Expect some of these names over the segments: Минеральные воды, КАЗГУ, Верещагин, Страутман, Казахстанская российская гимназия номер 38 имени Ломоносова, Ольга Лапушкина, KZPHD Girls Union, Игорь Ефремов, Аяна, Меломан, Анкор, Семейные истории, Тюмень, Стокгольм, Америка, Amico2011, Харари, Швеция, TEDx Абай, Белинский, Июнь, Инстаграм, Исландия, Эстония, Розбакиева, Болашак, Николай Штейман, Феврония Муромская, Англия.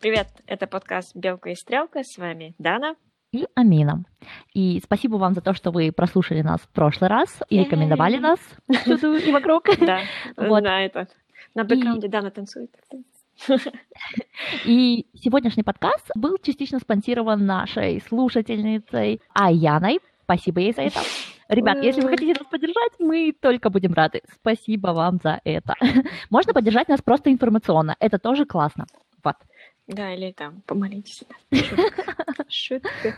привет! Это подкаст «Белка и Стрелка». С вами Дана и Амина. И спасибо вам за то, что вы прослушали нас в прошлый раз и рекомендовали нас всюду и вокруг. Да, на бэкграунде Дана танцует. И сегодняшний подкаст был частично спонсирован нашей слушательницей Аяной. Спасибо ей за это. Ребят, если вы хотите нас поддержать, мы только будем рады. Спасибо вам за это. Можно поддержать нас просто информационно. Это тоже классно. Вот. Да, или там, помолитесь. Шутка.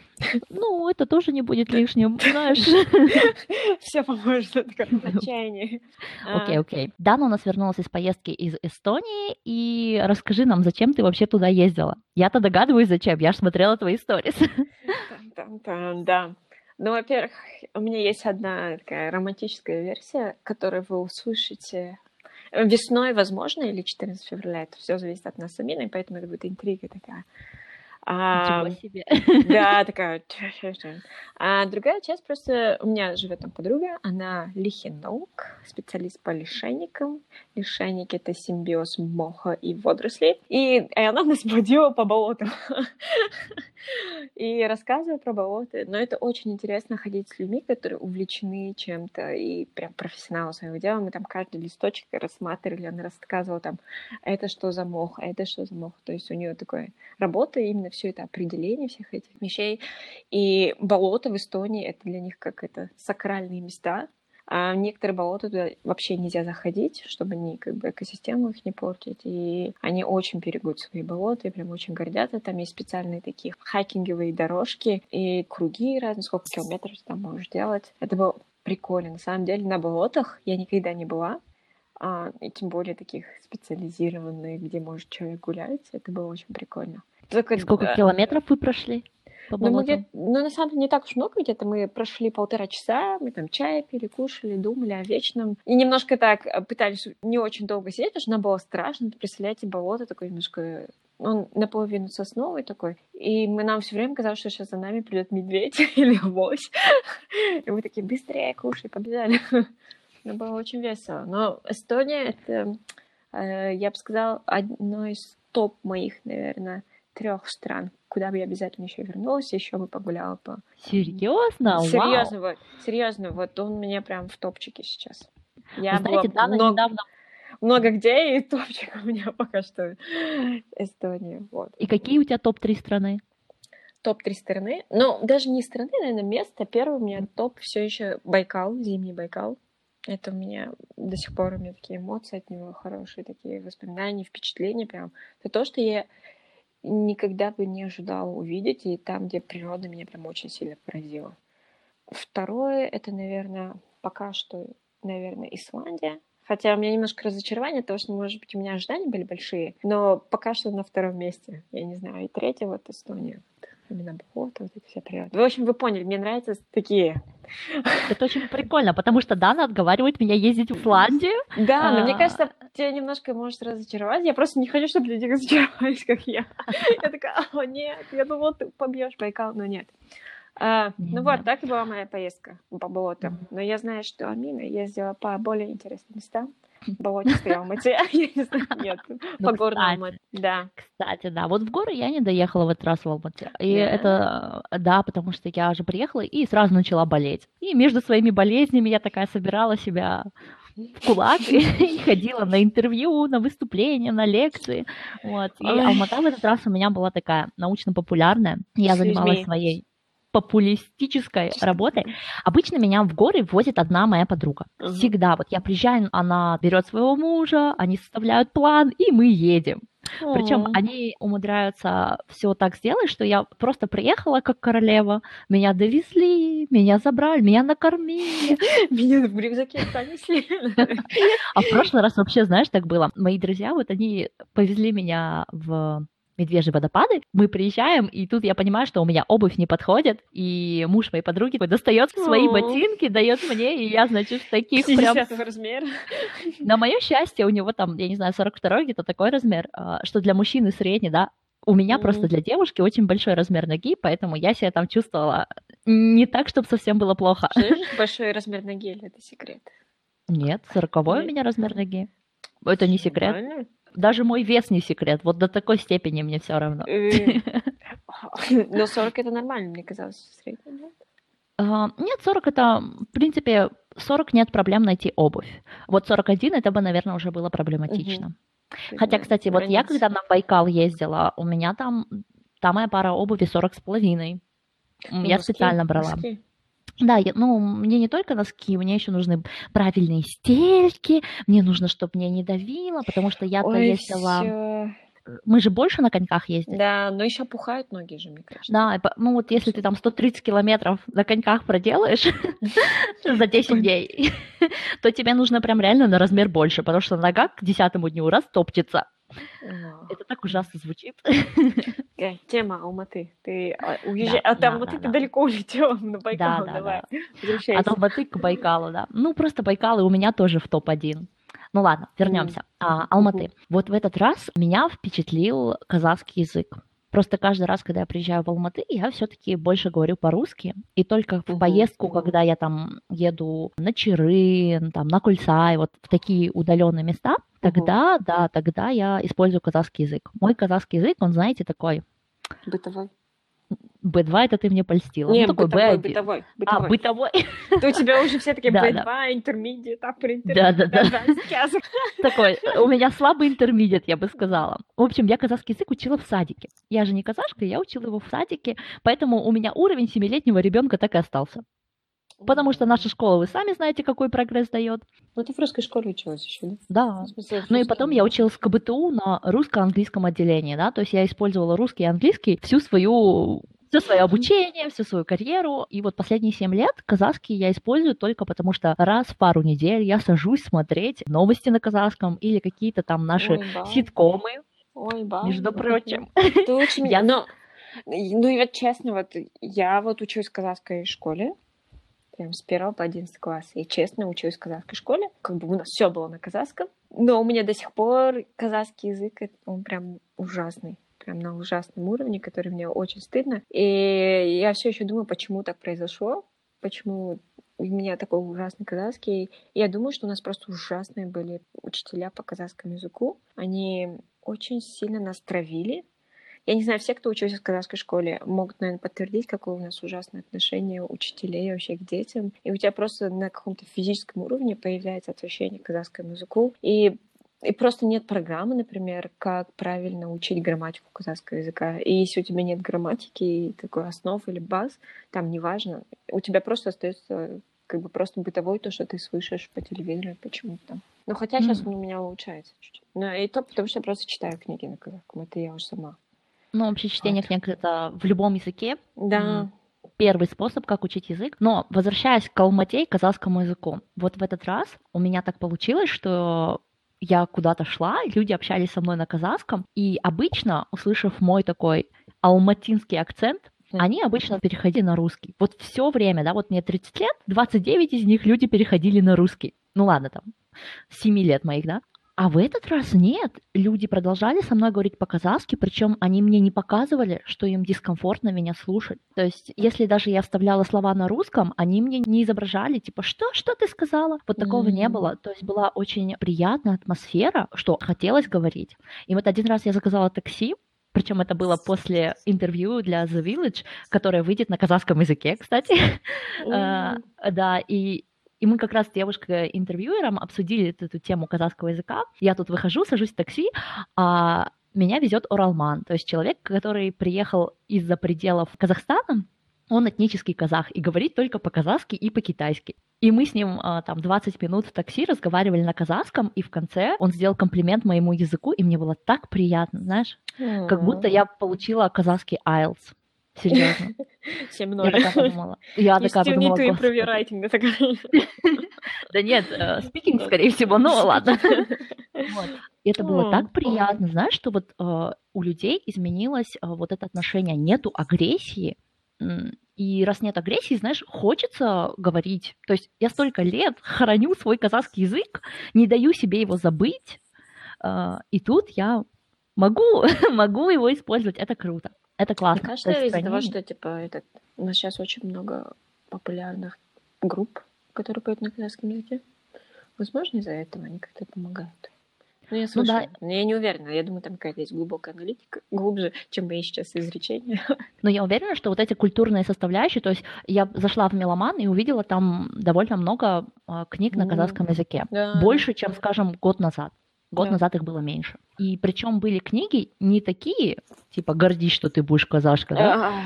Ну, это тоже не будет лишним, знаешь. Все поможет, это как отчаяние. Окей. Дана у нас вернулась из поездки из Эстонии, и расскажи нам, зачем ты вообще туда ездила? Я-то догадываюсь, зачем, я ж смотрела твои сторис. Да. Ну, во-первых, у меня есть одна такая романтическая версия, которую вы услышите весной, возможно, или 14 февраля. Это все зависит от нас с Аминой, поэтому это будет интрига такая. Ничего себе. Да, такая. А другая часть просто... У меня живет там подруга, она лихенолог, специалист по лишайникам. Лишайники — это симбиоз моха и водорослей. И она нас водила по болотам. И рассказывала про болоты. Но это очень интересно ходить с людьми, которые увлечены чем-то и прям профессионалы своего дела. Мы там каждый листочек рассматривали, она рассказывала там, это что за мох, это что за мох. То есть у нее такая работа, именно все это определение всех этих вещей. И болото в Эстонии — это для них как это сакральные места. А в некоторые болота туда вообще нельзя заходить, чтобы они как бы экосистему их не портить. И они очень берегут свои болота и прям очень гордятся. Там есть специальные такие хайкинговые дорожки и круги разные, сколько километров ты там можешь делать. Это было прикольно. На самом деле на болотах я никогда не была. И тем более таких специализированных, где может человек гулять. Это было очень прикольно. Только... Сколько километров вы прошли? Ну, на самом деле, не так уж много, где-то мы прошли 1,5 часа, мы там чай пили, кушали, думали о вечном. И немножко так пытались не очень долго сидеть, потому что нам было страшно. Представляете, болото такое немножко... Он наполовину сосновый такой. И нам все время казалось, что сейчас за нами придет медведь или лось. И мы такие, быстрее, кушай, побежали. Но было очень весело. Но Эстония, это, я бы сказала, одно из топ моих, наверное, 3 стран, куда бы я обязательно еще вернулась, еще бы погуляла по... Серьезно? Вау. Серьезно, вот он у меня прям в топчике сейчас. Я знаете, была много где, и топчик у меня пока что Эстония. Вот. И какие у тебя топ-3 страны? Топ-3 страны? Ну, даже не страны, наверное, место. Первый у меня топ все еще Байкал, зимний Байкал. Это у меня до сих пор, у меня такие эмоции от него хорошие, такие воспоминания, впечатления прям. Это то, что я никогда бы не ожидала увидеть, и там, где природа меня прям очень сильно поразила. Второе, это, наверное, пока что, наверное, Исландия. Хотя у меня немножко разочарование, потому что, может быть, у меня ожидания были большие, но пока что на втором месте. Я не знаю, и третье, вот Эстония. Именно болото, вот эта вся природа. В общем, вы поняли, мне нравятся такие. Это очень прикольно, потому что Дана отговаривает меня ездить в Исландию. Да, но мне кажется, тебя немножко может разочаровать. Я просто не хочу, чтобы люди разочаровались, как я. Я такая, о, нет, я думала, ты побьешь Байкал, но нет. Ну вот, так и была моя поездка по болотам. Но я знаю, что Амина ездила по более интересным местам. Болотистые Алматы, я не знаю, нет, по городу Алматы, да. Кстати, да, вот в горы я не доехала в этот раз в Алматы, и это, да, потому что я же приехала и сразу начала болеть, и между своими болезнями я такая собирала себя в кулак и ходила на интервью, на выступления, на лекции, вот, и Алмата в этот раз у меня была такая научно-популярная, я занималась своей популистической работой. Обычно меня в горы возит одна моя подруга. Всегда. Вот я приезжаю, она берет своего мужа, они составляют план, и мы едем. Причем они умудряются все так сделать, что я просто приехала как королева, меня довезли, меня забрали, меня накормили. Меня в рюкзаке понесли. А в прошлый раз вообще, знаешь, так было. Мои друзья, вот они повезли меня в Медвежьи водопады, мы приезжаем, и тут я понимаю, что у меня обувь не подходит, и муж моей подруги достает свои ботинки, дает мне, и я, значит, таких прям... 50-го размера. На мое счастье, у него там, я не знаю, 42-й где-то такой размер, что для мужчины средний, да, у меня просто для девушки очень большой размер ноги, поэтому я себя там чувствовала не так, чтобы совсем было плохо. Большой размер ноги, или это секрет? Нет, 40-й у меня размер ноги. Это не секрет. Нормально? Даже мой вес не секрет. Вот до такой степени мне все равно. Но 40 это нормально, мне казалось, в среднем, нет? Нет, 40 это, в принципе, 40 нет проблем найти обувь. Вот 41 это бы, наверное, уже было проблематично. Хотя, кстати, вот я когда на Байкал ездила, у меня там моя пара обуви 40,5. Я специально брала. Да, мне не только носки, мне еще нужны правильные стельки, мне нужно, чтобы мне не давило, потому что я-то ездила... Всё. Мы же больше на коньках ездили. Да, но еще пухают ноги же, мне кажется. Да, ну вот если ты там 130 километров на коньках проделаешь за 10 дней, то тебе нужно прям реально на размер больше, потому что нога к 10-му дню растопчется. Это так ужасно звучит. Тема Алматы. Ты уезжаешь, от Алматы ты далеко улетела на Байкал, давай. От Алматы к Байкалу, да. Ну просто Байкал и у меня тоже в топ-1. Ну ладно, вернемся. Алматы. Вот в этот раз меня впечатлил казахский язык. Просто каждый раз, когда я приезжаю в Алматы, я все-таки больше говорю по-русски. И только в поездку, когда я там еду на Чарын, там, на Кульсай, вот в такие удаленные места, тогда я использую казахский язык. Мой казахский язык, он, знаете, такой... Бытовой. Б2 это ты мне польстила. Нет, ну, бытовой. Бытовой. То у тебя уже все такие Б2, интермедиат, аппер-интермедиат. Такой, у меня слабый интермедиат, я бы сказала. В общем, я казахский язык учила в садике. Я же не казашка, я учила его в садике, поэтому у меня уровень 7-летнего ребенка так и остался. Потому что наша школа, вы сами знаете, какой прогресс дает. Ну, ты в русской школе училась еще, да? Да. Смысле, ну, и потом я училась в КБТУ на русско-английском отделении, да, то есть я использовала русский и английский все свое обучение, всю свою карьеру. И вот последние 7 лет казахский я использую только потому, что раз в пару недель я сажусь смотреть новости на казахском или какие-то там наши ситкомы, между прочим. Ты очень... Ну, и вот честно, вот я вот учусь в казахской школе, прям с 1 по 11 класс. Я честно училась в казахской школе. Как бы у нас все было на казахском. Но у меня до сих пор казахский язык, он прям ужасный. Прям на ужасном уровне, который мне очень стыдно. И я все еще думаю, почему так произошло. Почему у меня такой ужасный казахский. И я думаю, что у нас просто ужасные были учителя по казахскому языку. Они очень сильно нас травили. Я не знаю, все, кто учился в казахской школе, могут, наверное, подтвердить, какое у нас ужасное отношение учителей вообще к детям. И у тебя просто на каком-то физическом уровне появляется отвращение к казахскому языку. И просто нет программы, например, как правильно учить грамматику казахского языка. И если у тебя нет грамматики, такой основ или баз, там неважно, у тебя просто остается как бы просто бытовой то, что ты слышишь по телевизору почему-то. Ну, хотя сейчас у меня улучшается чуть-чуть. Но и то, потому что я просто читаю книги на казахском, это я уже сама. Ну, вообще чтение книг это в любом языке. Да. Первый способ, как учить язык. Но возвращаясь к Алмате и казахскому языку, вот в этот раз у меня так получилось, что я куда-то шла, люди общались со мной на казахском, и обычно, услышав мой такой алматинский акцент, они обычно переходили на русский. Вот все время, да, вот мне 30 лет, 29 из них люди переходили на русский. Ну ладно, там, 7 лет моих, да. А в этот раз нет. Люди продолжали со мной говорить по-казахски, причем они мне не показывали, что им дискомфортно меня слушать. То есть, если даже я вставляла слова на русском, они мне не изображали, типа, что ты сказала? Вот такого не было. То есть, была очень приятная атмосфера, что хотелось говорить. И вот один раз я заказала такси, причем это было после интервью для The Village, которое выйдет на казахском языке, кстати. Да, и мы как раз с девушкой-интервьюером обсудили эту тему казахского языка. Я тут выхожу, сажусь в такси, а меня везет оралман, то есть человек, который приехал из-за пределов Казахстана, он этнический казах и говорит только по-казахски и по-китайски. И мы с ним там 20 минут в такси разговаривали на казахском, и в конце он сделал комплимент моему языку, и мне было так приятно, знаешь, как будто я получила казахский IELTS. Серьезно. 7-0. Я такая подумала. Да нет, спикинг, скорее всего, но ладно. Это было так приятно, знаешь, что вот у людей изменилось вот это отношение. Нету агрессии. И раз нет агрессии, знаешь, хочется говорить. То есть я столько лет храню свой казахский язык, не даю себе его забыть. И тут я могу его использовать. Это круто. Это классно. Мне кажется, из-за того, что у нас сейчас очень много популярных групп, которые поют на казахском языке, возможно, из-за этого они как-то помогают. Ну, я слышу. Я не уверена. Я думаю, там какая-то есть глубокая аналитика, глубже, чем мои сейчас изречения. Но я уверена, что вот эти культурные составляющие, то есть я зашла в Меломан и увидела там довольно много книг на казахском языке. Да. Больше, чем, скажем, год назад. Год назад их было меньше. И причем были книги не такие, типа «Гордись, что ты будешь казашка», да?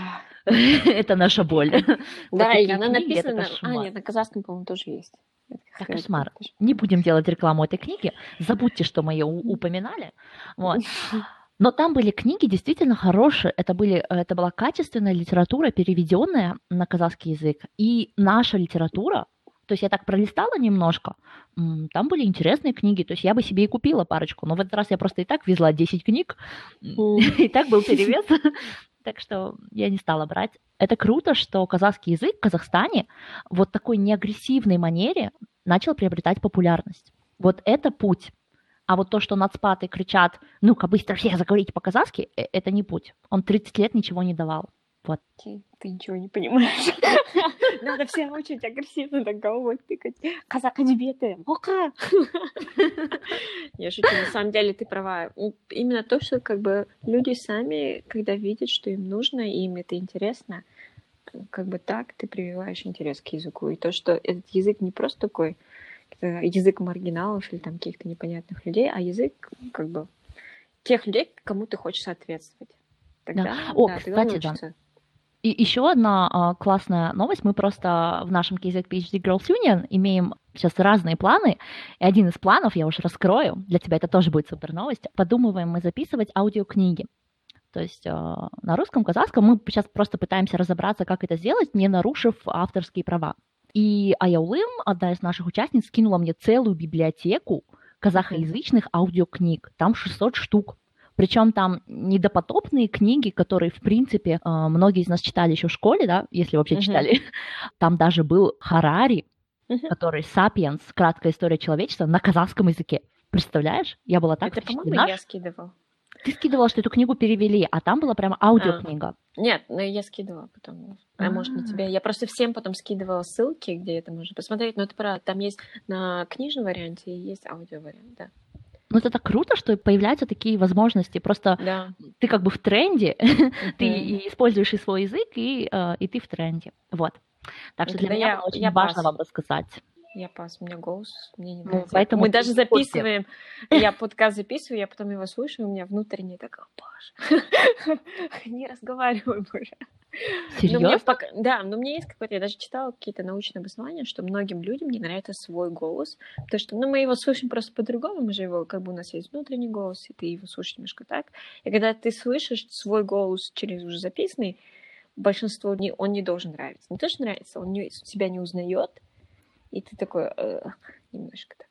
Это наша боль. Да, и она написана... А, нет, на казахском, по-моему, тоже есть. Это кошмар. Не будем делать рекламу этой книги. Забудьте, что мы ее упоминали. Вот. Но там были книги действительно хорошие. Это была качественная литература, переведенная на казахский язык. И наша литература, то есть я так пролистала немножко, там были интересные книги, то есть я бы себе и купила парочку, но в этот раз я просто и так везла 10 книг, и так был перевес, так что я не стала брать. Это круто, что казахский язык в Казахстане вот такой неагрессивной манере начал приобретать популярность. Вот это путь. А вот то, что нацпаты кричат, ну-ка, быстро все заговорите по-казахски, это не путь. Он 30 лет ничего не давал. Вот. Ты ничего не понимаешь. Надо всем очень агрессивно так головой тыкать. Казах адибеты, ока! Я шучу, на самом деле ты права. Именно то, что как бы люди сами, когда видят, что им нужно, и им это интересно, как бы так ты прививаешь интерес к языку. И то, что этот язык не просто такой язык маргиналов или там каких-то непонятных людей, а язык как бы тех людей, кому ты хочешь соответствовать. Тогда, да. Кстати, да. И еще одна классная новость. Мы просто в нашем KZPHD Girls Union имеем сейчас разные планы. И один из планов, я уже раскрою, для тебя это тоже будет супер новость. Подумываем мы записывать аудиокниги. То есть на русском, казахском мы сейчас просто пытаемся разобраться, как это сделать, не нарушив авторские права. И Аяулым, одна из наших участниц, скинула мне целую библиотеку казахоязычных аудиокниг. Там 600 штук. Причем там недопотопные книги, которые, в принципе, многие из нас читали еще в школе, да, если вообще читали. Там даже был Харари, который «Сапиенс. Краткая история человечества» на казахском языке. Представляешь? Я была так впечатлена. Это, по-моему, я скидывала. Ты скидывала, что эту книгу перевели, а там была прям аудиокнига. Нет, ну я скидывала потом. А может, на тебя. Я просто всем потом скидывала ссылки, где это можно посмотреть. Но это правда, там есть на книжном варианте и есть аудиовариант, да. Ну, это так круто, что появляются такие возможности. Просто ты как бы в тренде, ты используешь и свой язык, и ты в тренде. Вот. Так что для меня было очень важно вам рассказать. Я пас, у меня голос, мне не нравится. Мы даже записываем, я подкаст записываю, я потом его слушаю, у меня внутренний такой, боже, не разговаривай больше. Серьезно? Да, но у меня есть какой-то, я даже читала какие-то научные обоснования, что многим людям не нравится свой голос, потому что, ну, мы его слышим просто по-другому, мы же его, как бы у нас есть внутренний голос, и ты его слушаешь немножко так, и когда ты слышишь свой голос через уже записанный, большинству он не должен нравиться. Не то, что нравится, он себя не узнает. И ты такой, немножко так.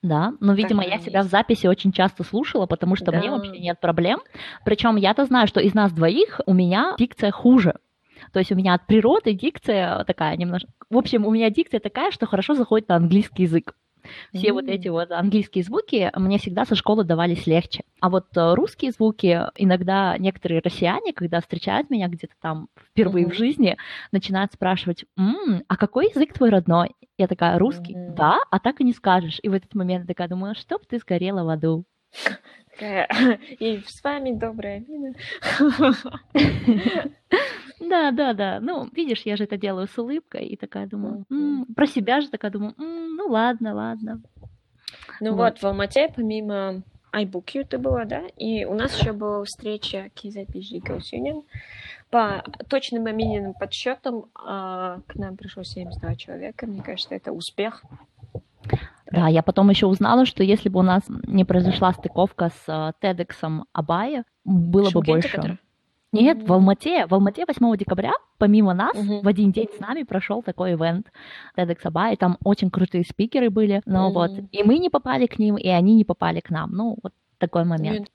Да, но, видимо, я себя в записи очень часто слушала, потому что мне вообще нет проблем. Причем я-то знаю, что из нас двоих у меня дикция хуже. То есть у меня от природы дикция такая немножко... В общем, у меня дикция такая, что хорошо заходит на английский язык. Все вот эти вот английские звуки мне всегда со школы давались легче. А вот русские звуки иногда некоторые россияне, когда встречают меня где-то там впервые в жизни, начинают спрашивать, а какой язык твой родной? Я такая, русский? Да, а так и не скажешь. И в этот момент я такая думаю, чтоб ты сгорела в аду. И с вами добрая Амина. Да. Ну, видишь, я же это делаю с улыбкой. И такая думаю, про себя же такая думаю, ну ладно. Ну вот, в Алмате, помимо I Book You ты была, да? И у нас еще была встреча KZPHD Girls Union. По точным Амининым подсчетам к нам пришло 72 человека. Мне кажется, это успех. Да, я потом еще узнала, что если бы у нас не произошла стыковка с TEDx Абая, было бы больше. Который? Нет, в Алмате 8 декабря, помимо нас, в один день с нами прошел такой ивент TEDx Абая, там очень крутые спикеры были, но вот, и мы не попали к ним, и они не попали к нам, ну, вот такой момент.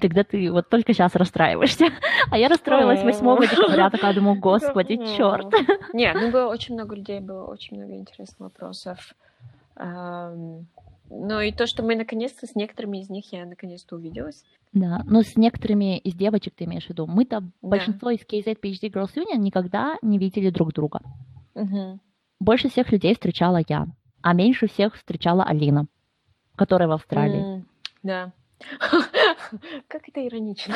Тогда ты вот только сейчас расстраиваешься. А я расстроилась 8 декабря, такая думаю, господи, черт. Нет, ну было очень много людей, было очень много интересных вопросов. Ну и то, что мы наконец-то с некоторыми из них я наконец-то увиделась. Да, но с некоторыми из девочек ты имеешь в виду. Мы-то большинство из KZPHD Girls Union никогда не видели друг друга. Больше всех людей встречала я, а меньше всех встречала Алина. которая в Австралии. Да. Как это иронично.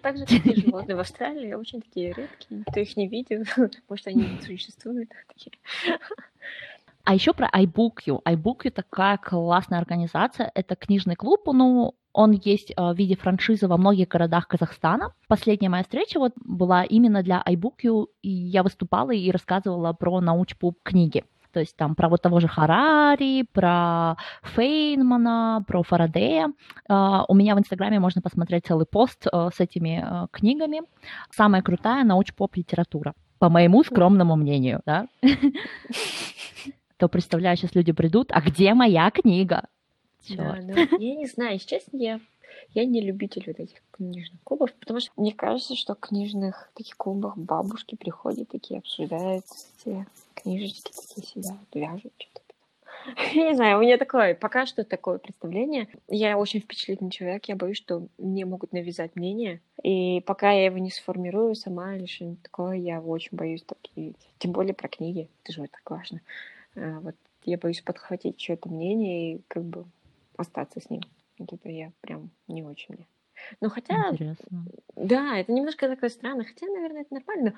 Также такие животные в Австралии очень такие редкие. Кто их не видел, может, они не существуют. А еще про I Book You. I Book You такая классная организация. Это книжный клуб, ну, он есть в виде франшизы во многих городах Казахстана. Последняя моя встреча вот была именно для I Book You, и я выступала и рассказывала про научпуб книги. То есть там про вот того же Харари, про Фейнмана, про Фарадея. У меня в Инстаграме можно посмотреть целый пост с этими книгами. Самая крутая научпоп-литература, по моему скромному мнению, да? То, представляю, сейчас люди придут, а где моя книга? Да, да. Я не знаю, если честно, я не любитель вот этих книжных клубов, потому что мне кажется, что в книжных таких клубах бабушки приходят такие, обсуждают все книжечки, такие себя вяжут, что-то. Я не знаю, у меня такое, пока что такое представление. Я очень впечатлительный человек, я боюсь, что мне могут навязать мнение, и пока я его не сформирую сама или что-нибудь такое, я очень боюсь такие, тем более про книги, это же вот так важно. Вот я боюсь подхватить чьё-то мнение и как бы остаться с ним. Вот это я прям не очень. Ну, хотя... Интересно. Да, это немножко такое странно. Хотя, наверное, это нормально.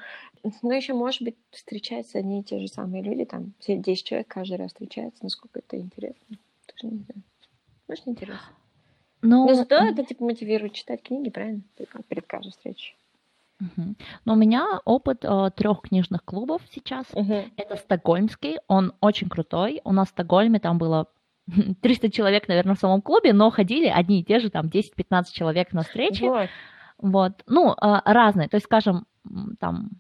Но еще, может быть, встречаются одни и те же самые люди. Там 10 человек каждый раз встречаются. Насколько это интересно. Тоже не знаю. Может, интересно. Но зато это, типа, мотивирует читать книги, правильно? Перед каждой встречей. Но у меня опыт 3 книжных клубов сейчас. Это стокгольмский. Он очень крутой. У нас в Стокгольме там было... 300 человек, наверное, в самом клубе, но ходили одни и те же, там, 10-15 человек на встрече. Вот. Ну, разные. То есть, скажем, там,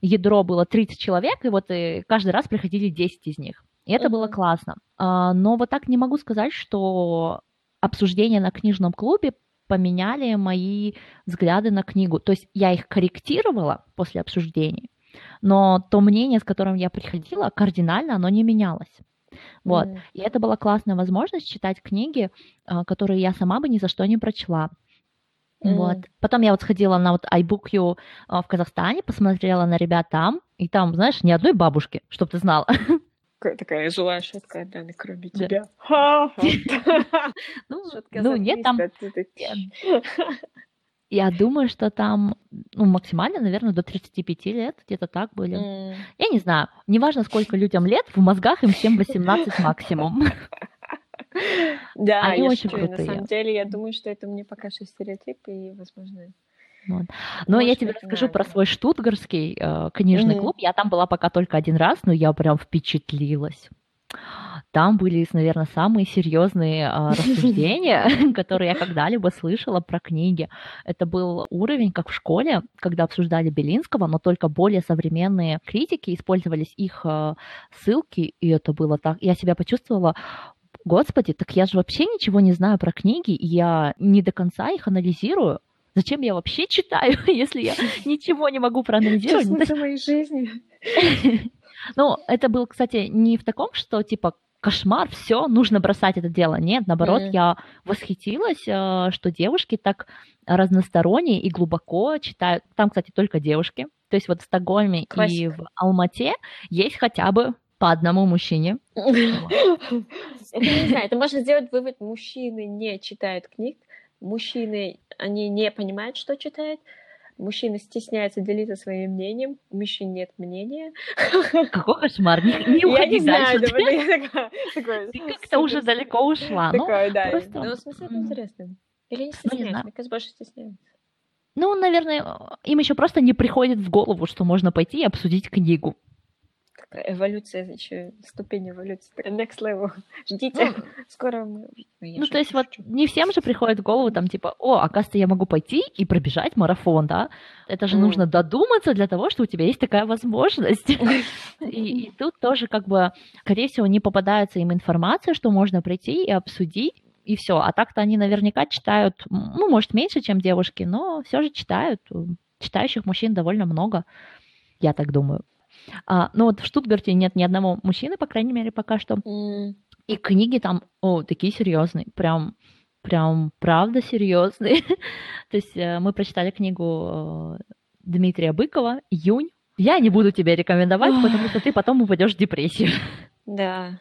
ядро было 30 человек, и вот и каждый раз приходили 10 из них. И это было классно. Но вот так не могу сказать, что обсуждения на книжном клубе поменяли мои взгляды на книгу. То есть, я их корректировала после обсуждений, но то мнение, с которым я приходила, кардинально оно не менялось. Вот. И это была классная возможность читать книги, которые я сама бы ни за что не прочла. Вот. Потом я вот сходила на вот I Book You в Казахстане, посмотрела на ребят там, и там, знаешь, ни одной бабушки, чтобы ты знала. Такая живая шутка, да, кроме тебя. Ну, нет, там... Я думаю, что там, ну, максимально, наверное, до 35 лет, где-то так были. Я не знаю, неважно, сколько людям лет, в мозгах им всем 18 максимум. Да, они очень крутые. На самом деле, я думаю, что это мне пока что стереотип, и, возможно... Вот. Но я тебе расскажу про свой штутгарский книжный клуб. Я там была пока только один раз, но я прям впечатлилась. Там были, наверное, самые серьезные рассуждения, которые я когда-либо слышала про книги. Это был уровень, как в школе, когда обсуждали Белинского, но только более современные критики, использовались их ссылки, и это было так. Я себя почувствовала, господи, так я же вообще ничего не знаю про книги, и я не до конца их анализирую. Зачем я вообще читаю, если я ничего не могу проанализировать? Честно, это моей жизни. Ну, это был, кстати, не в таком, что типа кошмар, все, нужно бросать это дело. Нет, наоборот, я восхитилась, что девушки так разносторонне и глубоко читают. Там, кстати, только девушки. То есть вот в Стокгольме и в Алматы есть хотя бы по одному мужчине. Это не знаю, это можно сделать вывод, мужчины не читают книг, мужчины, они не понимают, что читают. Мужчина стесняется делиться своим мнением, у мужчин нет мнения. Какой кошмар, не уходи дальше. Ты как-то уже далеко ушла. Такое, да. Ну, смысл интересный. Или не стесняется, мне кажется, больше стесняется. Ну, наверное, им еще просто не приходит в голову, что можно пойти и обсудить книгу. Эволюция еще, ступень эволюции. Next level. Ждите, скоро мы увидим. Ну, то есть вот не всем же приходит в голову там типа, о, оказывается, я могу пойти и пробежать марафон, да? Это же нужно додуматься для того, что у тебя есть такая возможность. И тут тоже как бы, скорее всего, не попадается им информация, что можно прийти и обсудить, и все. А так-то они наверняка читают, ну, может, меньше, чем девушки, но все же читают. Читающих мужчин довольно много, я так думаю. Но вот в Штутгарте нет ни одного мужчины, по крайней мере, пока что. И книги там, такие серьезные, прям правда серьезные. То есть мы прочитали книгу Дмитрия Быкова «Июнь». Я не буду тебе рекомендовать, потому что ты потом упадешь в депрессию. Да,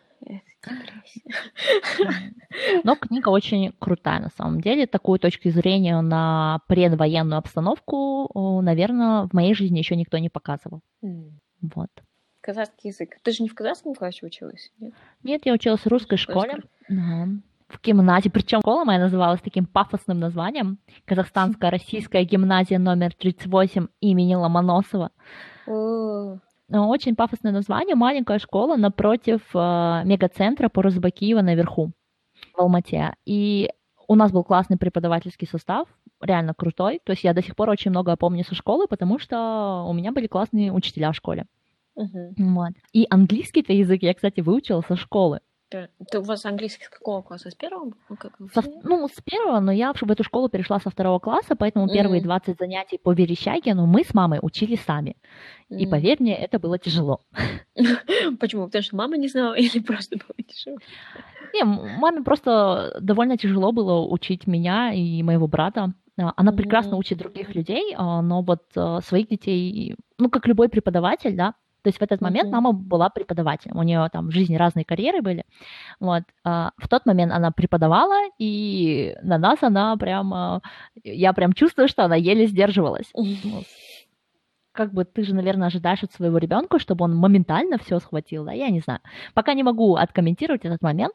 Но книга очень крутая, на самом деле. Такую точку зрения на предвоенную обстановку, наверное, в моей жизни еще никто не показывал. Вот. Казахский язык. Ты же не в казахском классе училась? Нет, я училась в русской школе. В гимназии. Причем школа моя называлась таким пафосным названием. Казахстанская российская гимназия номер 38 имени Ломоносова. Очень пафосное название. Маленькая школа напротив мегацентра по Розбакиева наверху в Алмате. И у нас был классный преподавательский состав, реально крутой. То есть я до сих пор очень много помню со школы, потому что у меня были классные учителя в школе. Вот. И английский-то язык я, кстати, выучила со школы. Ты у вас английский с какого класса? С первого? С первого, но я в эту школу перешла со второго класса, поэтому первые 20 занятий по Верещагину мы с мамой учили сами. И поверь мне, это было тяжело. Почему? Потому что мама не знала или просто было тяжело? Не, маме просто довольно тяжело было учить меня и моего брата. Она прекрасно учит других людей, но вот своих детей, как любой преподаватель, да. То есть в этот момент мама была преподавателем. У нее там в жизни разные карьеры были. Вот. В тот момент она преподавала, и на нас она прям... Я прям чувствую, что она еле сдерживалась. Как бы ты же, наверное, ожидаешь от своего ребенка, чтобы он моментально все схватил, да? Я не знаю. Пока не могу откомментировать этот момент,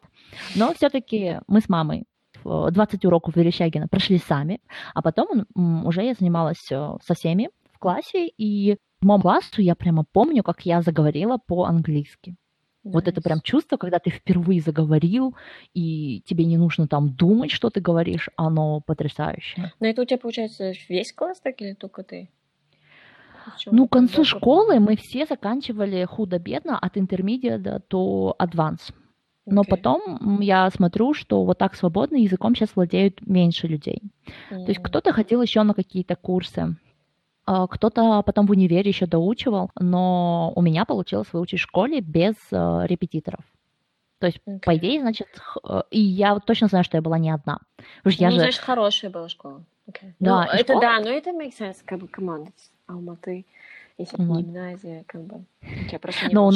но все-таки мы с мамой 20 уроков Верещагина прошли сами, а потом уже я занималась со всеми в классе, и в моем классе я прямо помню, как я заговорила по-английски. Nice. Вот это прям чувство, когда ты впервые заговорил, и тебе не нужно там думать, что ты говоришь, оно потрясающее. Но это у тебя, получается, весь класс так или только ты? К концу школы мы все заканчивали худо-бедно от intermediate до advanced. Но потом я смотрю, что вот так свободно языком сейчас владеют меньше людей. То есть кто-то ходил еще на какие-то курсы. Кто-то потом в универе еще доучивал, но у меня получилось выучить в школе без репетиторов. То есть, по идее, значит, и я точно знаю, что я была не одна. Значит, хорошая была школа. Да, но это makes sense, как бы команда Алматы, если гимназия, как бы. Но у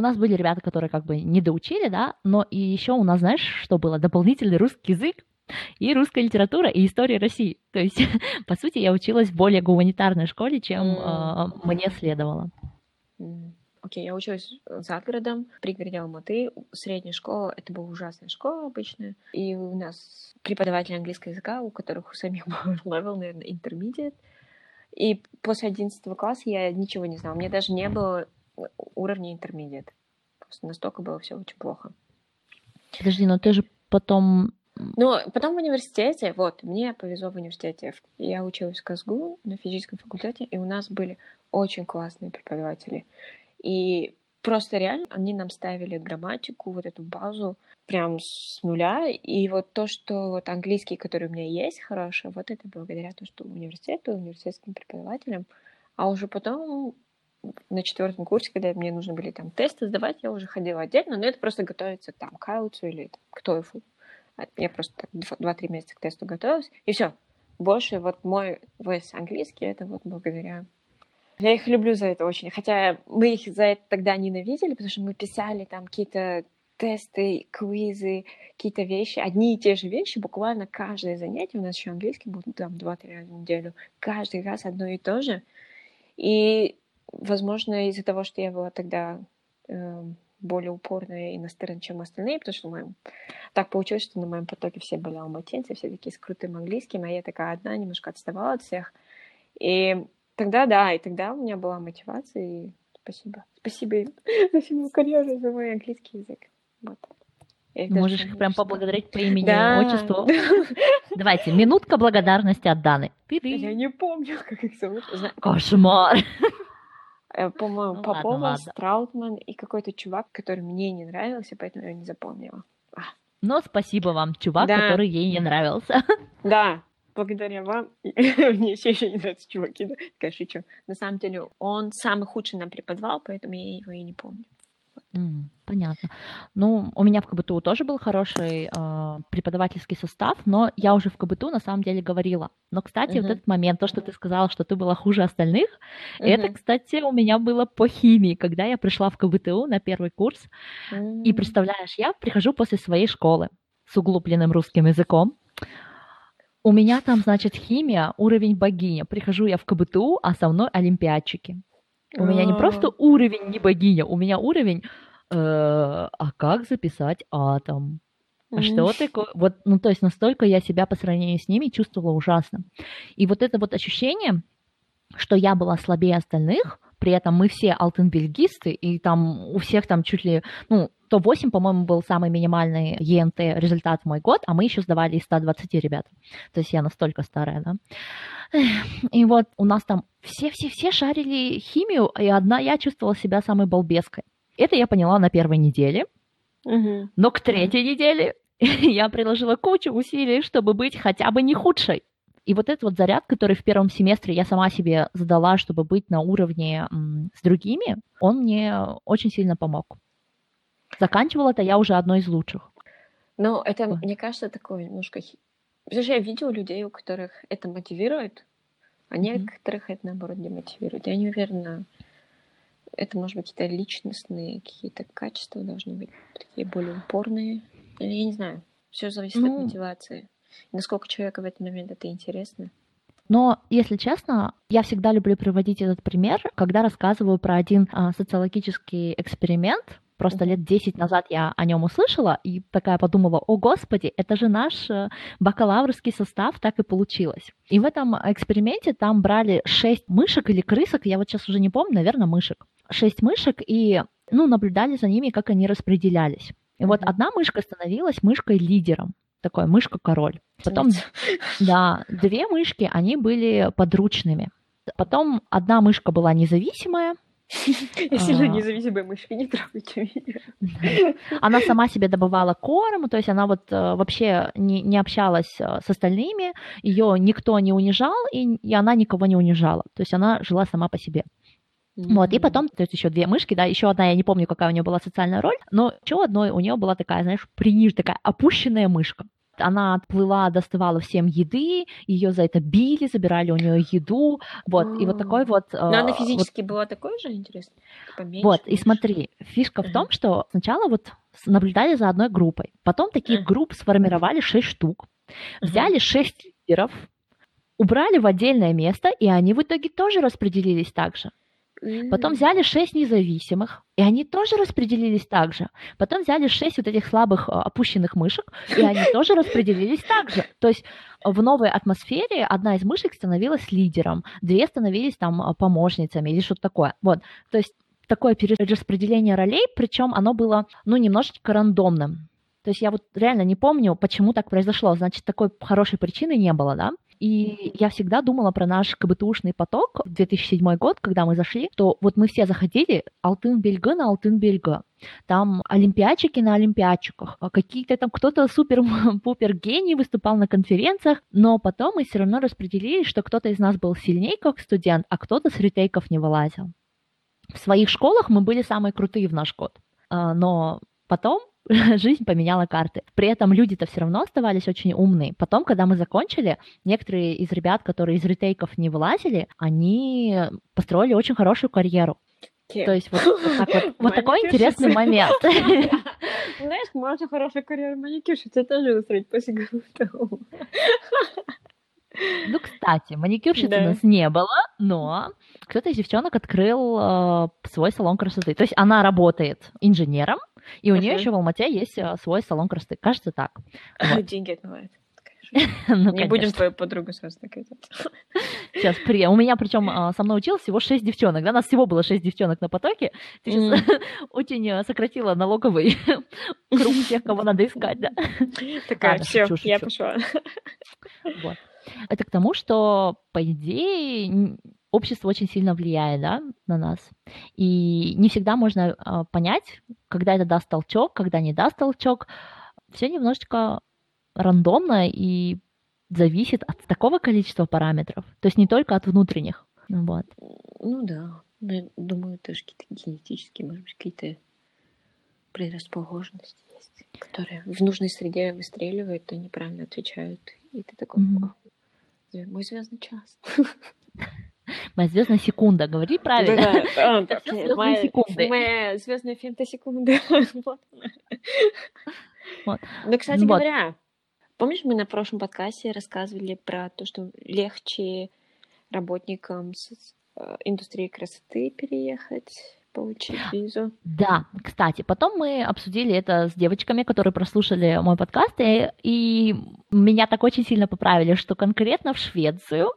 нас были ребята, которые как бы не доучили, да, но и еще у нас, знаешь, что было? Дополнительный русский язык, и русская литература, и история России. То есть, по сути, я училась в более гуманитарной школе, чем мне следовало. Окей, я училась за городом, в пригороде Алматы. Средняя школа, это была ужасная школа обычная. И у нас преподаватели английского языка, у которых у самих был левел, наверное, intermediate. И после 11 класса я ничего не знала. У меня даже не было уровня intermediate. Просто настолько было все очень плохо. Подожди, но ты же потом в университете, мне повезло в университете. Я училась в КАЗГУ на физическом факультете, и у нас были очень классные преподаватели. И просто реально они нам ставили грамматику, вот эту базу, прям с нуля. И вот то, что вот английский, который у меня есть, хороший, вот это благодаря тому, что университету, университетским преподавателям. А уже потом на 4 курсе, когда мне нужны были там тесты сдавать, я уже ходила отдельно, но это просто готовится там к IELTS или там, к TOEFL. Я просто 2-3 месяца к тесту готовилась, и все. Больше вот мой весь английский, это вот благодаря... Я их люблю за это очень, хотя мы их за это тогда ненавидели, потому что мы писали там какие-то тесты, квизы, какие-то вещи, одни и те же вещи, буквально каждое занятие, у нас еще английский был там 2-3 раза в неделю, каждый раз одно и то же. И, возможно, из-за того, что я была тогда... более упорная и настырная, чем остальные, потому что так получилось, что на моем потоке все были алматинцы, все такие с крутым английским, а я такая одна, немножко отставала от всех. И тогда, да, у меня была мотивация, и спасибо за всю карьеру, за мой английский язык. Вот. Можешь их прям поблагодарить по имени и отчеству. Давайте, минутка благодарности от Даны. Я не помню, как их зовут. Кошмар! По-моему, Попова, Страутман и какой-то чувак, который мне не нравился, поэтому я не запомнила. Но спасибо вам, чувак, который ей не нравился. Да, благодаря вам. Мне все еще не нравятся чуваки. Да? Конечно, на самом деле, он самый худший нам преподавал, поэтому я его и не помню. Понятно. Ну, у меня в КБТУ тоже был хороший преподавательский состав, но я уже в КБТУ на самом деле говорила. Но, кстати, вот этот момент, то, что ты сказала, что ты была хуже остальных, это, кстати, у меня было по химии, когда я пришла в КБТУ на первый курс. И, представляешь, я прихожу после своей школы с углубленным русским языком. У меня там, значит, химия, уровень богиня. Прихожу я в КБТУ, а со мной олимпиадчики. У меня не просто уровень не богиня, у меня уровень... а как записать атом? А что такое? Вот, ну, то есть настолько я себя по сравнению с ними чувствовала ужасно. И вот это вот ощущение, что я была слабее остальных, при этом мы все алтенбельгисты, и там у всех там чуть ли, ну, то 8, по-моему, был самый минимальный ЕНТ результат в мой год, а мы еще сдавали из 120 ребят. То есть я настолько старая, да. И вот у нас там все-все-все шарили химию, и одна я чувствовала себя самой балбеской. Это я поняла на первой неделе, но к третьей неделе я приложила кучу усилий, чтобы быть хотя бы не худшей. И вот этот вот заряд, который в первом семестре я сама себе задала, чтобы быть на уровне с другими, он мне очень сильно помог. Заканчивала-то я уже одной из лучших. Ну, это, мне кажется, такое немножко... Потому что я видела людей, у которых это мотивирует, а некоторых это, наоборот, не мотивирует. Я не уверена... Это, может быть, какие-то личностные какие-то качества должны быть такие более упорные. Или я не знаю. Все зависит от мотивации. Насколько человеку в этот момент это интересно. Но, если честно, я всегда люблю приводить этот пример, когда рассказываю про один социологический эксперимент. Просто лет 10 назад я о нем услышала и такая подумала: о, Господи, это же наш бакалаврский состав, так и получилось. И в этом эксперименте там брали 6 мышек или крысок, я вот сейчас уже не помню, наверное, мышек. 6 мышек и, ну, наблюдали за ними, как они распределялись. И вот одна мышка становилась мышкой-лидером, такой мышка-король. Потом, да, 2 мышки, они были подручными. Потом одна мышка была независимая. Если же независимая мышка, не трогайте меня. Она сама себе добывала корм, то есть она вот вообще не общалась с остальными, ее никто не унижал, и она никого не унижала. То есть она жила сама по себе. Вот, и потом, то есть еще 2 мышки, да, еще одна, я не помню, какая у нее была социальная роль, но еще одной у нее была такая, знаешь, приниженная, такая опущенная мышка. Она отплыла, доставала всем еды, ее за это били, забирали у нее еду, вот, и вот такой вот... Но она физически вот... была такой же, интересно? Поменьше, вот, и смотри, фишка в том, что сначала вот наблюдали за одной группой, потом таких групп сформировали 6 штук, взяли 6 лидеров, убрали в отдельное место, и они в итоге тоже распределились так же. Потом взяли 6 независимых, и они тоже распределились так же. Потом взяли 6 вот этих слабых опущенных мышек, и они тоже распределились так же. То есть в новой атмосфере одна из мышек становилась лидером, 2 становились там помощницами или что-то такое. Вот. То есть такое перераспределение ролей, причем оно было, ну, немножечко рандомным. То есть я вот реально не помню, почему так произошло. Значит, такой хорошей причины не было, да? И я всегда думала про наш КБТУшный поток в 2007 год, когда мы зашли, то вот мы все заходили алтын-бельга на алтын-бельга. Там олимпиадчики на олимпиадчиках, какие-то там кто-то супер-пупер гений выступал на конференциях, но потом мы все равно распределились, что кто-то из нас был сильнее как студент, а кто-то с ретейков не вылазил. В своих школах мы были самые крутые в наш год, но потом... Жизнь поменяла карты. При этом люди-то все равно оставались очень умные. Потом, когда мы закончили, некоторые из ребят, которые из ретейков не вылазили, они построили очень хорошую карьеру. Okay. То есть вот такой интересный момент. Знаешь, можно хорошую карьеру маникюрщицы тоже устроить после ГУТУ. Ну, кстати, маникюрщицы у нас не было, но кто-то из девчонок открыл свой салон красоты. То есть она работает инженером, и у нее еще в Алмате есть свой салон красоты. Кажется, так. Вот. Деньги отмывают. Ну, не будем твою подругу сразу так делать. Сейчас, у меня, причем, со мной училось всего 6 девчонок. Да, нас всего было 6 девчонок на потоке. Ты сейчас очень сократила налоговый круг тех, кого надо искать, да? Такая, все, я пошла. Вот. Это к тому, что, по идее, общество очень сильно влияет, да, на нас. И не всегда можно понять, когда это даст толчок, когда не даст толчок. Все немножечко рандомно и зависит от такого количества параметров. То есть не только от внутренних. Вот. Ну да. Я думаю, тоже какие-то генетические, может быть, какие-то предрасположенности есть, которые в нужной среде выстреливают, то неправильно отвечают. И ты такой, мой звездный час. Моя звездная секунда, говори правильно. Да, моя звездная фемтосекунда. Ну, кстати говоря, помнишь, мы на прошлом подкасте рассказывали про то, что легче работникам индустрии красоты переехать, получить визу? Да, кстати, потом мы обсудили это с девочками, которые прослушали мой подкаст, и меня так очень сильно поправили, что конкретно в Швецию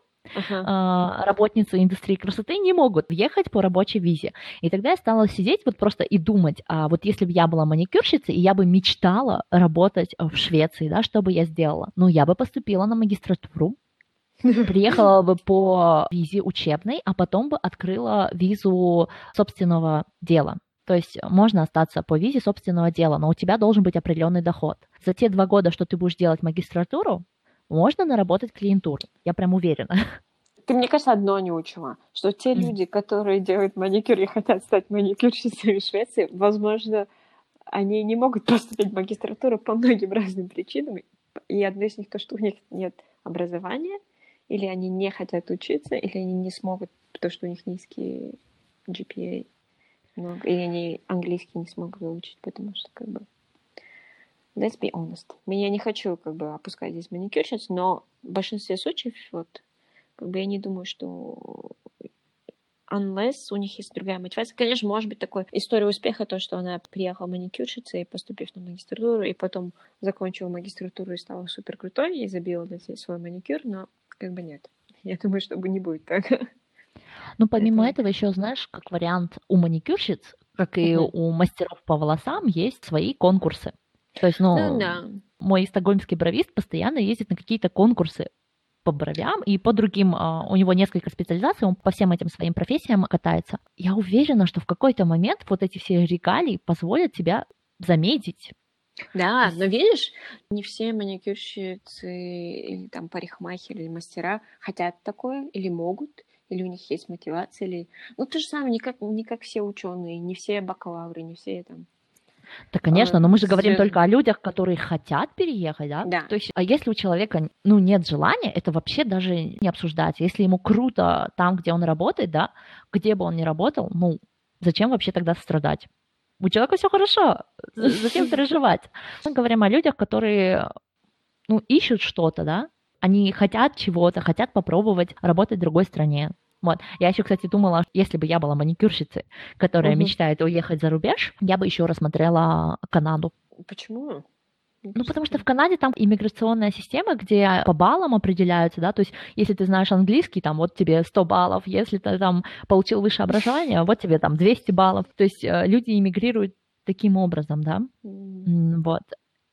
работницы индустрии красоты не могут въехать по рабочей визе. И тогда я стала сидеть вот просто и думать, а вот если бы я была маникюрщицей, и я бы мечтала работать в Швеции, да, что бы я сделала? Ну, я бы поступила на магистратуру, приехала бы по визе учебной, а потом бы открыла визу собственного дела. То есть можно остаться по визе собственного дела, но у тебя должен быть определенный доход. За те 2 года, что ты будешь делать магистратуру, можно наработать клиентуру, я прям уверена. Ты, мне кажется, одно не учила, что те люди, которые делают маникюр и хотят стать маникюрщицами в Швеции, возможно, они не могут поступить в магистратуру по многим разным причинам, и одно из них то, что у них нет образования, или они не хотят учиться, или они не смогут, потому что у них низкие GPA, или они английский не смогут выучить, потому что как бы... Let's be honest. Я не хочу как бы опускать здесь маникюрщиц, но в большинстве случаев вот, как бы я не думаю, что unless у них есть другая мотивация. Конечно, может быть такой история успеха, то, что она приехала маникюрщицей, поступив на магистратуру, и потом закончила магистратуру и стала суперкрутой, и забила для себя свой маникюр, но как бы нет. Я думаю, что не будет так. Ну, помимо этого еще, знаешь, как вариант у маникюрщиц, как и у мастеров по волосам, есть свои конкурсы. То есть, мой стокгольмский бровист постоянно ездит на какие-то конкурсы по бровям и по другим. У него несколько специализаций, он по всем этим своим профессиям катается. Я уверена, что в какой-то момент вот эти все регалии позволят тебя заметить. Да, но видишь, не все маникюрщицы или там парикмахеры или мастера хотят такое или могут, или у них есть мотивация, или... Ну, то же самое, не как все ученые, не все бакалавры, не все там... Да, конечно, но мы же говорим только о людях, которые хотят переехать, да? Да. То есть, а если у человека, нет желания, это вообще даже не обсуждается. Если ему круто там, где он работает, да, где бы он ни работал, зачем вообще тогда страдать? У человека все хорошо, зачем переживать? Мы говорим о людях, которые, ищут что-то, да? Они хотят чего-то, хотят попробовать работать в другой стране. Вот. Я еще, кстати, думала, если бы я была маникюрщицей, которая мечтает уехать за рубеж, я бы еще рассмотрела Канаду. Почему? Ну, потому что в Канаде там иммиграционная система, где по баллам определяются, да, то есть если ты знаешь английский, там вот тебе 100 баллов, если ты там получил высшее образование, вот тебе там 200 баллов, то есть люди иммигрируют таким образом, да, вот.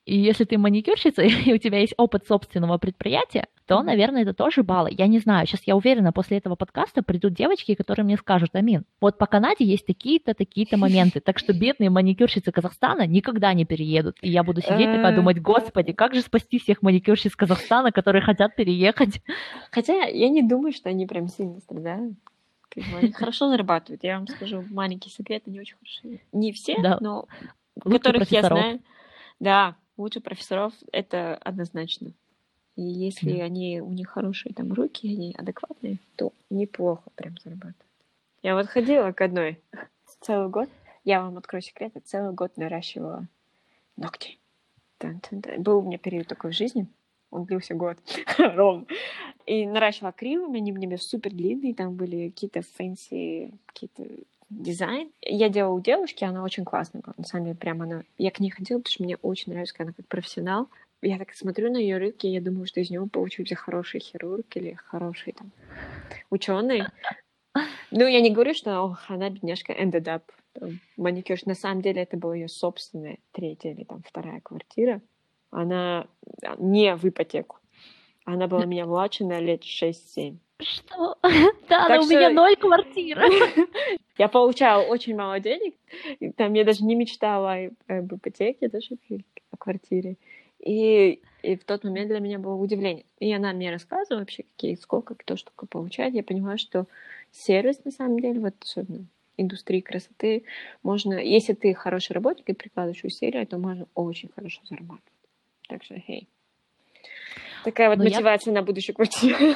И если ты маникюрщица, и у тебя есть опыт собственного предприятия, то, наверное, это тоже баллы. Я не знаю, сейчас я уверена, после этого подкаста придут девочки, которые мне скажут: Амин, вот по Канаде есть такие-то, такие-то моменты, так что бедные маникюрщицы Казахстана никогда не переедут. И я буду сидеть такая думать: господи, как же спасти всех маникюрщиц Казахстана, которые хотят переехать. Хотя я не думаю, что они прям сильно страдают. Они хорошо зарабатывают, я вам скажу, маленький секрет, они очень хорошие. Не все, но которых я знаю. Да. Лучше профессоров, это однозначно. И если у них хорошие там руки, они адекватные, то неплохо прям зарабатывают. Я вот ходила к одной целый год, я вам открою секрет, я целый год наращивала ногти. Был у меня период такой в жизни, он длился год ровно. И наращивала кривыми, они мне супер длинные, там были какие-то фэнси, какие-то... дизайн. Я делала у девушки, она очень классная была. На самом деле, я к ней ходила, потому что мне очень нравится, когда она как профессионал. Я так смотрю на ее руки, я думаю, что из него получился хороший хирург или хороший там ученый. Я не говорю, что она, бедняжка, ended up маникюр. На самом деле, это была ее собственная 3-я или там 2-я квартира. Она не в ипотеку. Она была у меня младше 6-7 лет. Что? Да, но у меня 0 квартир. Я получала очень мало денег. Там я даже не мечтала об ипотеке, даже о квартире. И в тот момент для меня было удивление. И она мне рассказывала вообще, сколько кто что получает. Я понимаю, что сервис, на самом деле, вот особенно индустрии красоты можно, если ты хороший работник и прикладываешь усилия, то можно очень хорошо зарабатывать. Так что, хей. Такая вот мотивация на будущую квартиру.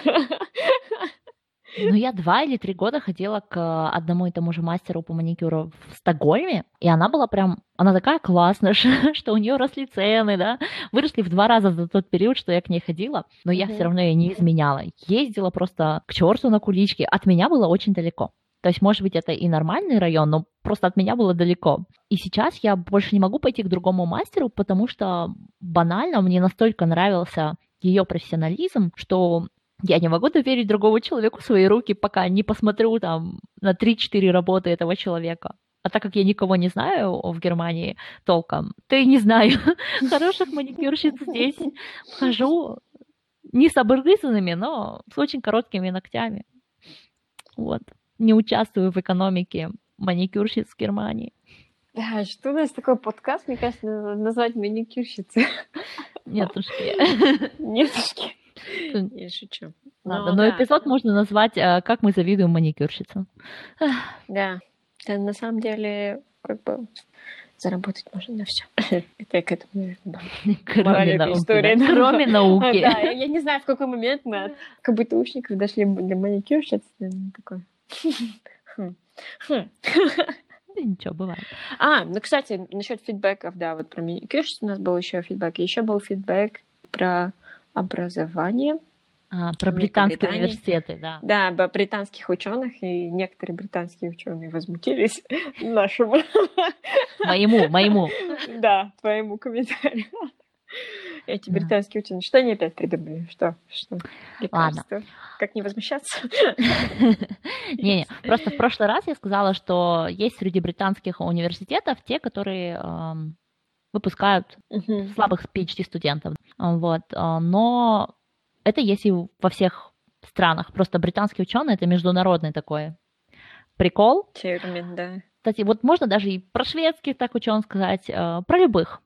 Ну, я 2 или 3 года ходила к одному и тому же мастеру по маникюру в Стокгольме, и она была прям, она такая классная, что у нее росли цены, да, выросли в 2 раза за тот период, что я к ней ходила, но я все равно ее не изменяла, ездила просто к черту на куличке, от меня было очень далеко. То есть, может быть, это и нормальный район, но просто от меня было далеко. И сейчас я больше не могу пойти к другому мастеру, потому что банально мне настолько нравился ее профессионализм, что я не могу доверить другому человеку свои руки, пока не посмотрю там на 3-4 работы этого человека. А так как я никого не знаю в Германии толком, то и не знаю хороших маникюрщиц здесь. Хожу не с обгрызанными, но с очень короткими ногтями. Вот. Не участвую в экономике маникюрщиц Германии. Да, что у нас такой подкаст, мне кажется, назвать маникюрщицы. Нетушки. Нетушки. Я шучу. Ладно, но да, эпизод можно назвать «Как мы завидуем маникюрщицам». Да. Да, на самом деле, как бы заработать можно на все. Это к этому, наверное, история. Кроме науки. Да, я не знаю, в какой момент мы от КБТУшников дошли до маникюрщиц. Такой. Ничего, бывает. Ну, кстати, насчет фидбэков, да, вот про маникюрщиц у нас был еще фидбэк. Еще был фидбэк про образование. Про британские университеты, да. Да, про британских ученых, и некоторые британские ученые возмутились нашему. Моему. Да, твоему комментарию. Эти британские ученые, что они опять придумали? Что? Ладно. Как не возмущаться? Не-не, просто в прошлый раз я сказала, что есть среди британских университетов те, которые выпускают слабых PhD-студентов. Вот. Но это есть и во всех странах. Просто британские ученые — это международный такой прикол. Термин, да. Кстати, вот можно даже и про шведских так ученых сказать, про любых,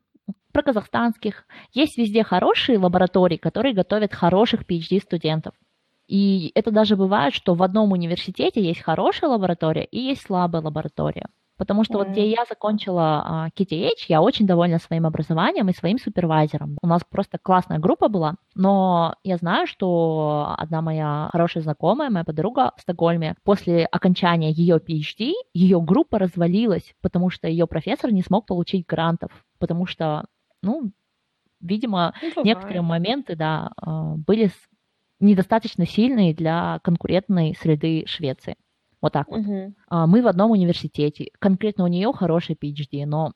про казахстанских. Есть везде хорошие лаборатории, которые готовят хороших PhD-студентов. И это даже бывает, что в одном университете есть хорошая лаборатория и есть слабая лаборатория. Потому что вот где я закончила KTH, я очень довольна своим образованием и своим супервайзером. У нас просто классная группа была, но я знаю, что одна моя хорошая знакомая, моя подруга в Стокгольме, после окончания ее PhD, ее группа развалилась, потому что ее профессор не смог получить грантов, потому что, видимо, некоторые моменты, да, были недостаточно сильные для конкурентной среды Швеции. Вот так вот. Мы в одном университете. Конкретно у нее хороший PhD, но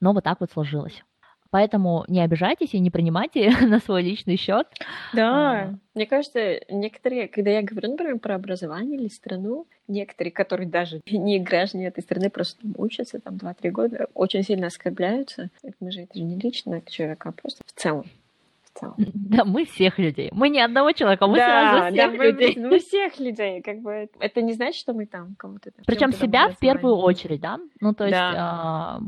вот так вот сложилось. Поэтому не обижайтесь и не принимайте на свой личный счет. Да, мне кажется, некоторые, когда я говорю, например, про образование или страну, некоторые, которые даже не граждане этой страны, просто учатся там 2-3 года, очень сильно оскорбляются. Мы же это же не лично к человеку, а просто в целом. Да, мы всех людей. Мы не одного человека, мы сразу всех людей. Мы всех людей, как бы. Это не значит, что мы там кому-то... Причем себя в первую очередь, да? Ну, то есть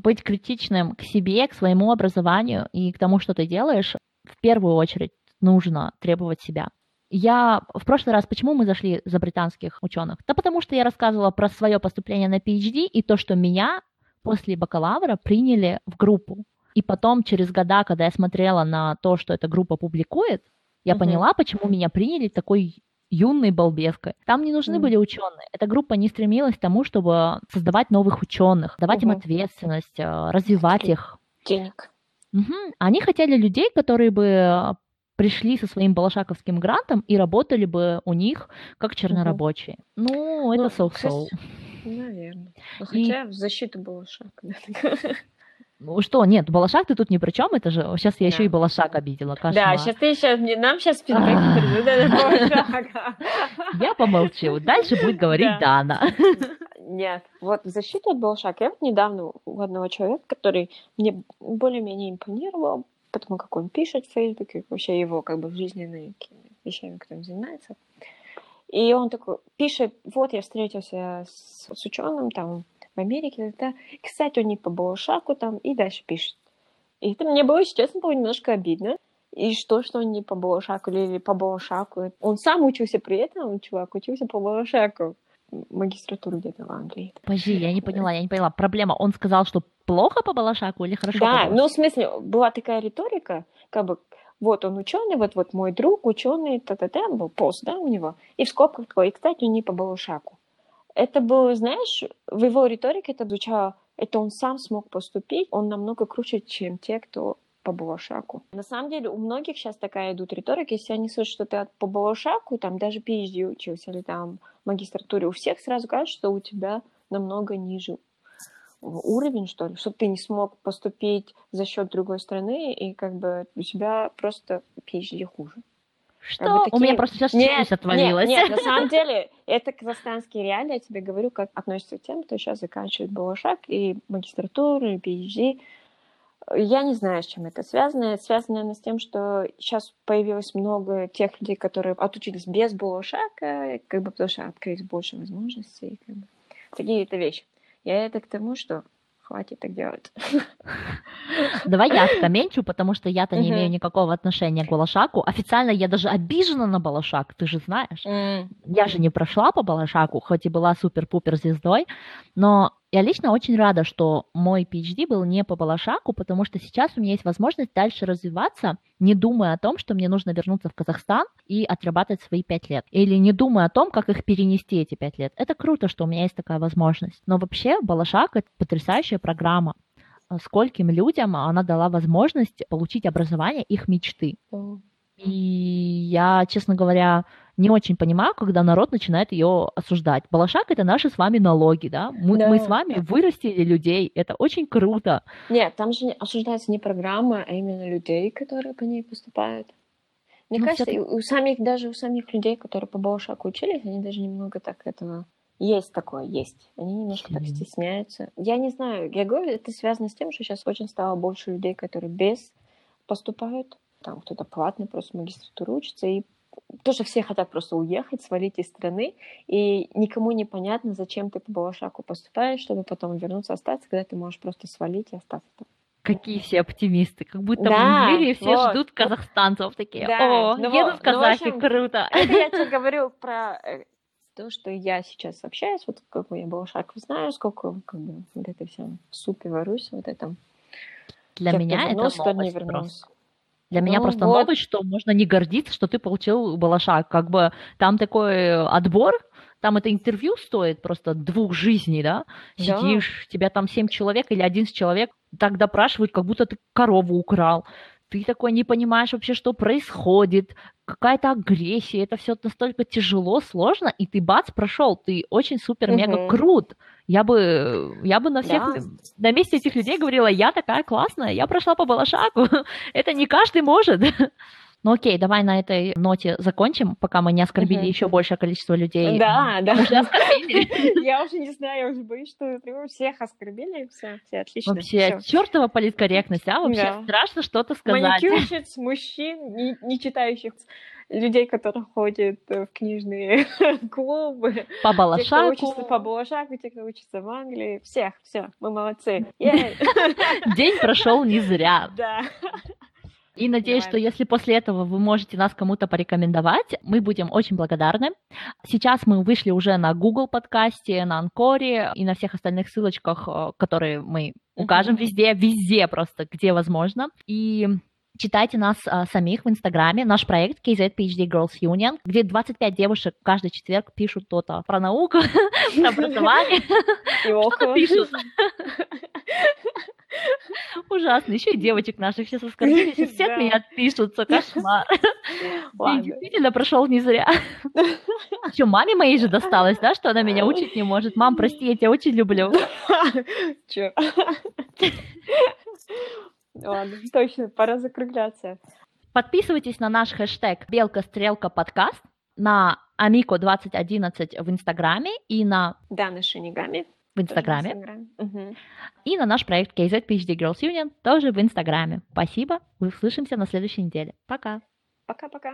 быть критичным к себе, к своему образованию и к тому, что ты делаешь, в первую очередь нужно требовать себя. Я в прошлый раз, почему мы зашли за британских ученых? Да потому что я рассказывала про свое поступление на PhD и то, что меня после бакалавра приняли в группу. И потом, через года, когда я смотрела на то, что эта группа публикует, я поняла, почему меня приняли такой юной балбеской. Там не нужны были ученые. Эта группа не стремилась к тому, чтобы создавать новых ученых, давать им ответственность, развивать их. Денег. Они хотели людей, которые бы пришли со своим балашаковским грантом и работали бы у них как чернорабочие. Ну, это соу-соу. Наверное. Хотя в защиту Болашака. Что, нет, Болашак, ты тут ни при чем, это же, сейчас я еще и Болашак обидела, кошмар. Да, нам сейчас Болашак. Я помолчу, дальше будет говорить Дана. Нет, вот в защиту от Болашака, я вот недавно у одного человека, который мне более-менее импонировал, потому как он пишет в Фейсбуке, вообще его как бы в жизненные вещами, кто им занимается. И он такой пишет, вот я встретился с ученым там, в Америке, да. Кстати, он не по Болашаку там, и дальше пишет. И это мне было, если честно, было немножко обидно. И что он не по Болашаку, или по Болашаку. Он сам учился при этом, чувак учился по Болашаку. магистратуру где-то в Англии. Подожди, я не поняла. Проблема, он сказал, что плохо по Болашаку или хорошо? Да, ну в смысле, была такая риторика, как бы, вот он ученый, вот мой друг ученый, был пост, да, у него, и в скобках такой, и, кстати, не по Болашаку. Это было, знаешь, в его риторике это звучало, это он сам смог поступить, он намного круче, чем те, кто по Болашаку. На самом деле у многих сейчас такая идут риторика, если они слышат, что ты по Болашаку, там даже PhD учился или там в магистратуре, у всех сразу кажется, что у тебя намного ниже уровень, что ли, что ты не смог поступить за счет другой страны, и как бы у тебя просто PhD хуже. Что? Как бы такие... У меня просто сейчас челюсть отвалилась. Нет, на самом деле, это казахстанские реалии, я тебе говорю, как относятся к тем, кто сейчас заканчивает Болашак, и магистратуру, и PhD. Я не знаю, с чем это связано. Это связано, наверное, с тем, что сейчас появилось много тех людей, которые отучились без Болашака, как бы, потому что открылись больше возможностей. Как бы. Такие-то вещи. Я это к тому, что хватит так делать. Давай я откоменчу, потому что я-то не имею никакого отношения к Болашаку. Официально я даже обижена на Болашак, ты же знаешь. Я же не прошла по Болашаку, хоть и была супер-пупер звездой, но я лично очень рада, что мой PhD был не по Болашаку, потому что сейчас у меня есть возможность дальше развиваться, не думая о том, что мне нужно вернуться в Казахстан и отрабатывать свои 5 лет. Или не думая о том, как их перенести эти 5 лет. Это круто, что у меня есть такая возможность. Но вообще Болашак — это потрясающая программа. Скольким людям она дала возможность получить образование их мечты. И я, честно говоря, не очень понимаю, когда народ начинает ее осуждать. Болашак — это наши с вами налоги, да? Мы с вами вырастили людей, это очень круто. Нет, там же осуждается не программа, а именно людей, которые по ней поступают. Мне кажется, у самих людей, которые по Болашаку учились, они даже немного так этого... Есть такое, есть. Они немножко так стесняются. Я не знаю, я говорю, это связано с тем, что сейчас очень стало больше людей, которые без поступают. Там кто-то платный просто магистратуру учится, и то, что все хотят просто уехать, свалить из страны, и никому не понятно, зачем ты по Болашаку поступаешь, чтобы потом вернуться, остаться, когда ты можешь просто свалить и остаться там. Какие все оптимисты, как будто в мире все ждут казахстанцев такие. Да. О, едут казахи, круто. Это я тебе говорю про то, что я сейчас общаюсь, вот какой я Болашак знаю, сколько как бы, вот это все в супе варусь, вот это. Для я меня это новость. Для меня просто новость, что можно не гордиться, что ты получил Болашак. Как бы там такой отбор, там это интервью стоит просто 2 жизней, да? Сидишь, тебя там 7 человек или 11 человек так допрашивают, как будто ты корову украл. Ты такой не понимаешь вообще, что происходит, какая-то агрессия, это все настолько тяжело, сложно, и ты бац, прошел, ты очень супер-мега крут. Я бы на всех на месте этих людей говорила, я такая классная, я прошла по Болашаку, это не каждый может. Ну окей, давай на этой ноте закончим, пока мы не оскорбили еще большее количество людей. Да. Я уже не знаю, я уже боюсь, что всех оскорбили, все отлично. Вообще, чертова политкорректность, а? Вообще страшно что-то сказать. Маникюрщиц, мужчин, не читающих, людей, которые ходят в книжные клубы. По Болашаку. Те, кто учится по Болашаку, те, кто учится в Англии. Всех, все, мы молодцы. День прошел не зря. Да. И надеюсь, что если после этого вы можете нас кому-то порекомендовать, мы будем очень благодарны. Сейчас мы вышли уже на Google подкасте, на Анкоре и на всех остальных ссылочках, которые мы укажем везде просто, где возможно. И читайте нас самих в Инстаграме, наш проект KZPHD Girls Union, где 25 девушек каждый четверг пишут что-то про науку, про образование, что-то пишут. Ужасно, еще и девочек наших сейчас оскорбились, и все от меня отпишутся, кошмар. Действительно, прошел не зря. Еще маме моей же досталось, да, что она меня учить не может. Мам, прости, я тебя очень люблю. Че? Ладно, точно, пора закругляться. Подписывайтесь на наш хэштег «Белка-стрелка-подкаст», на Амико2011 в Инстаграме и на Даны Шинигами в Инстаграме. И на наш проект KZPHD Girls Union тоже в Инстаграме. Спасибо, услышимся на следующей неделе. Пока. Пока-пока.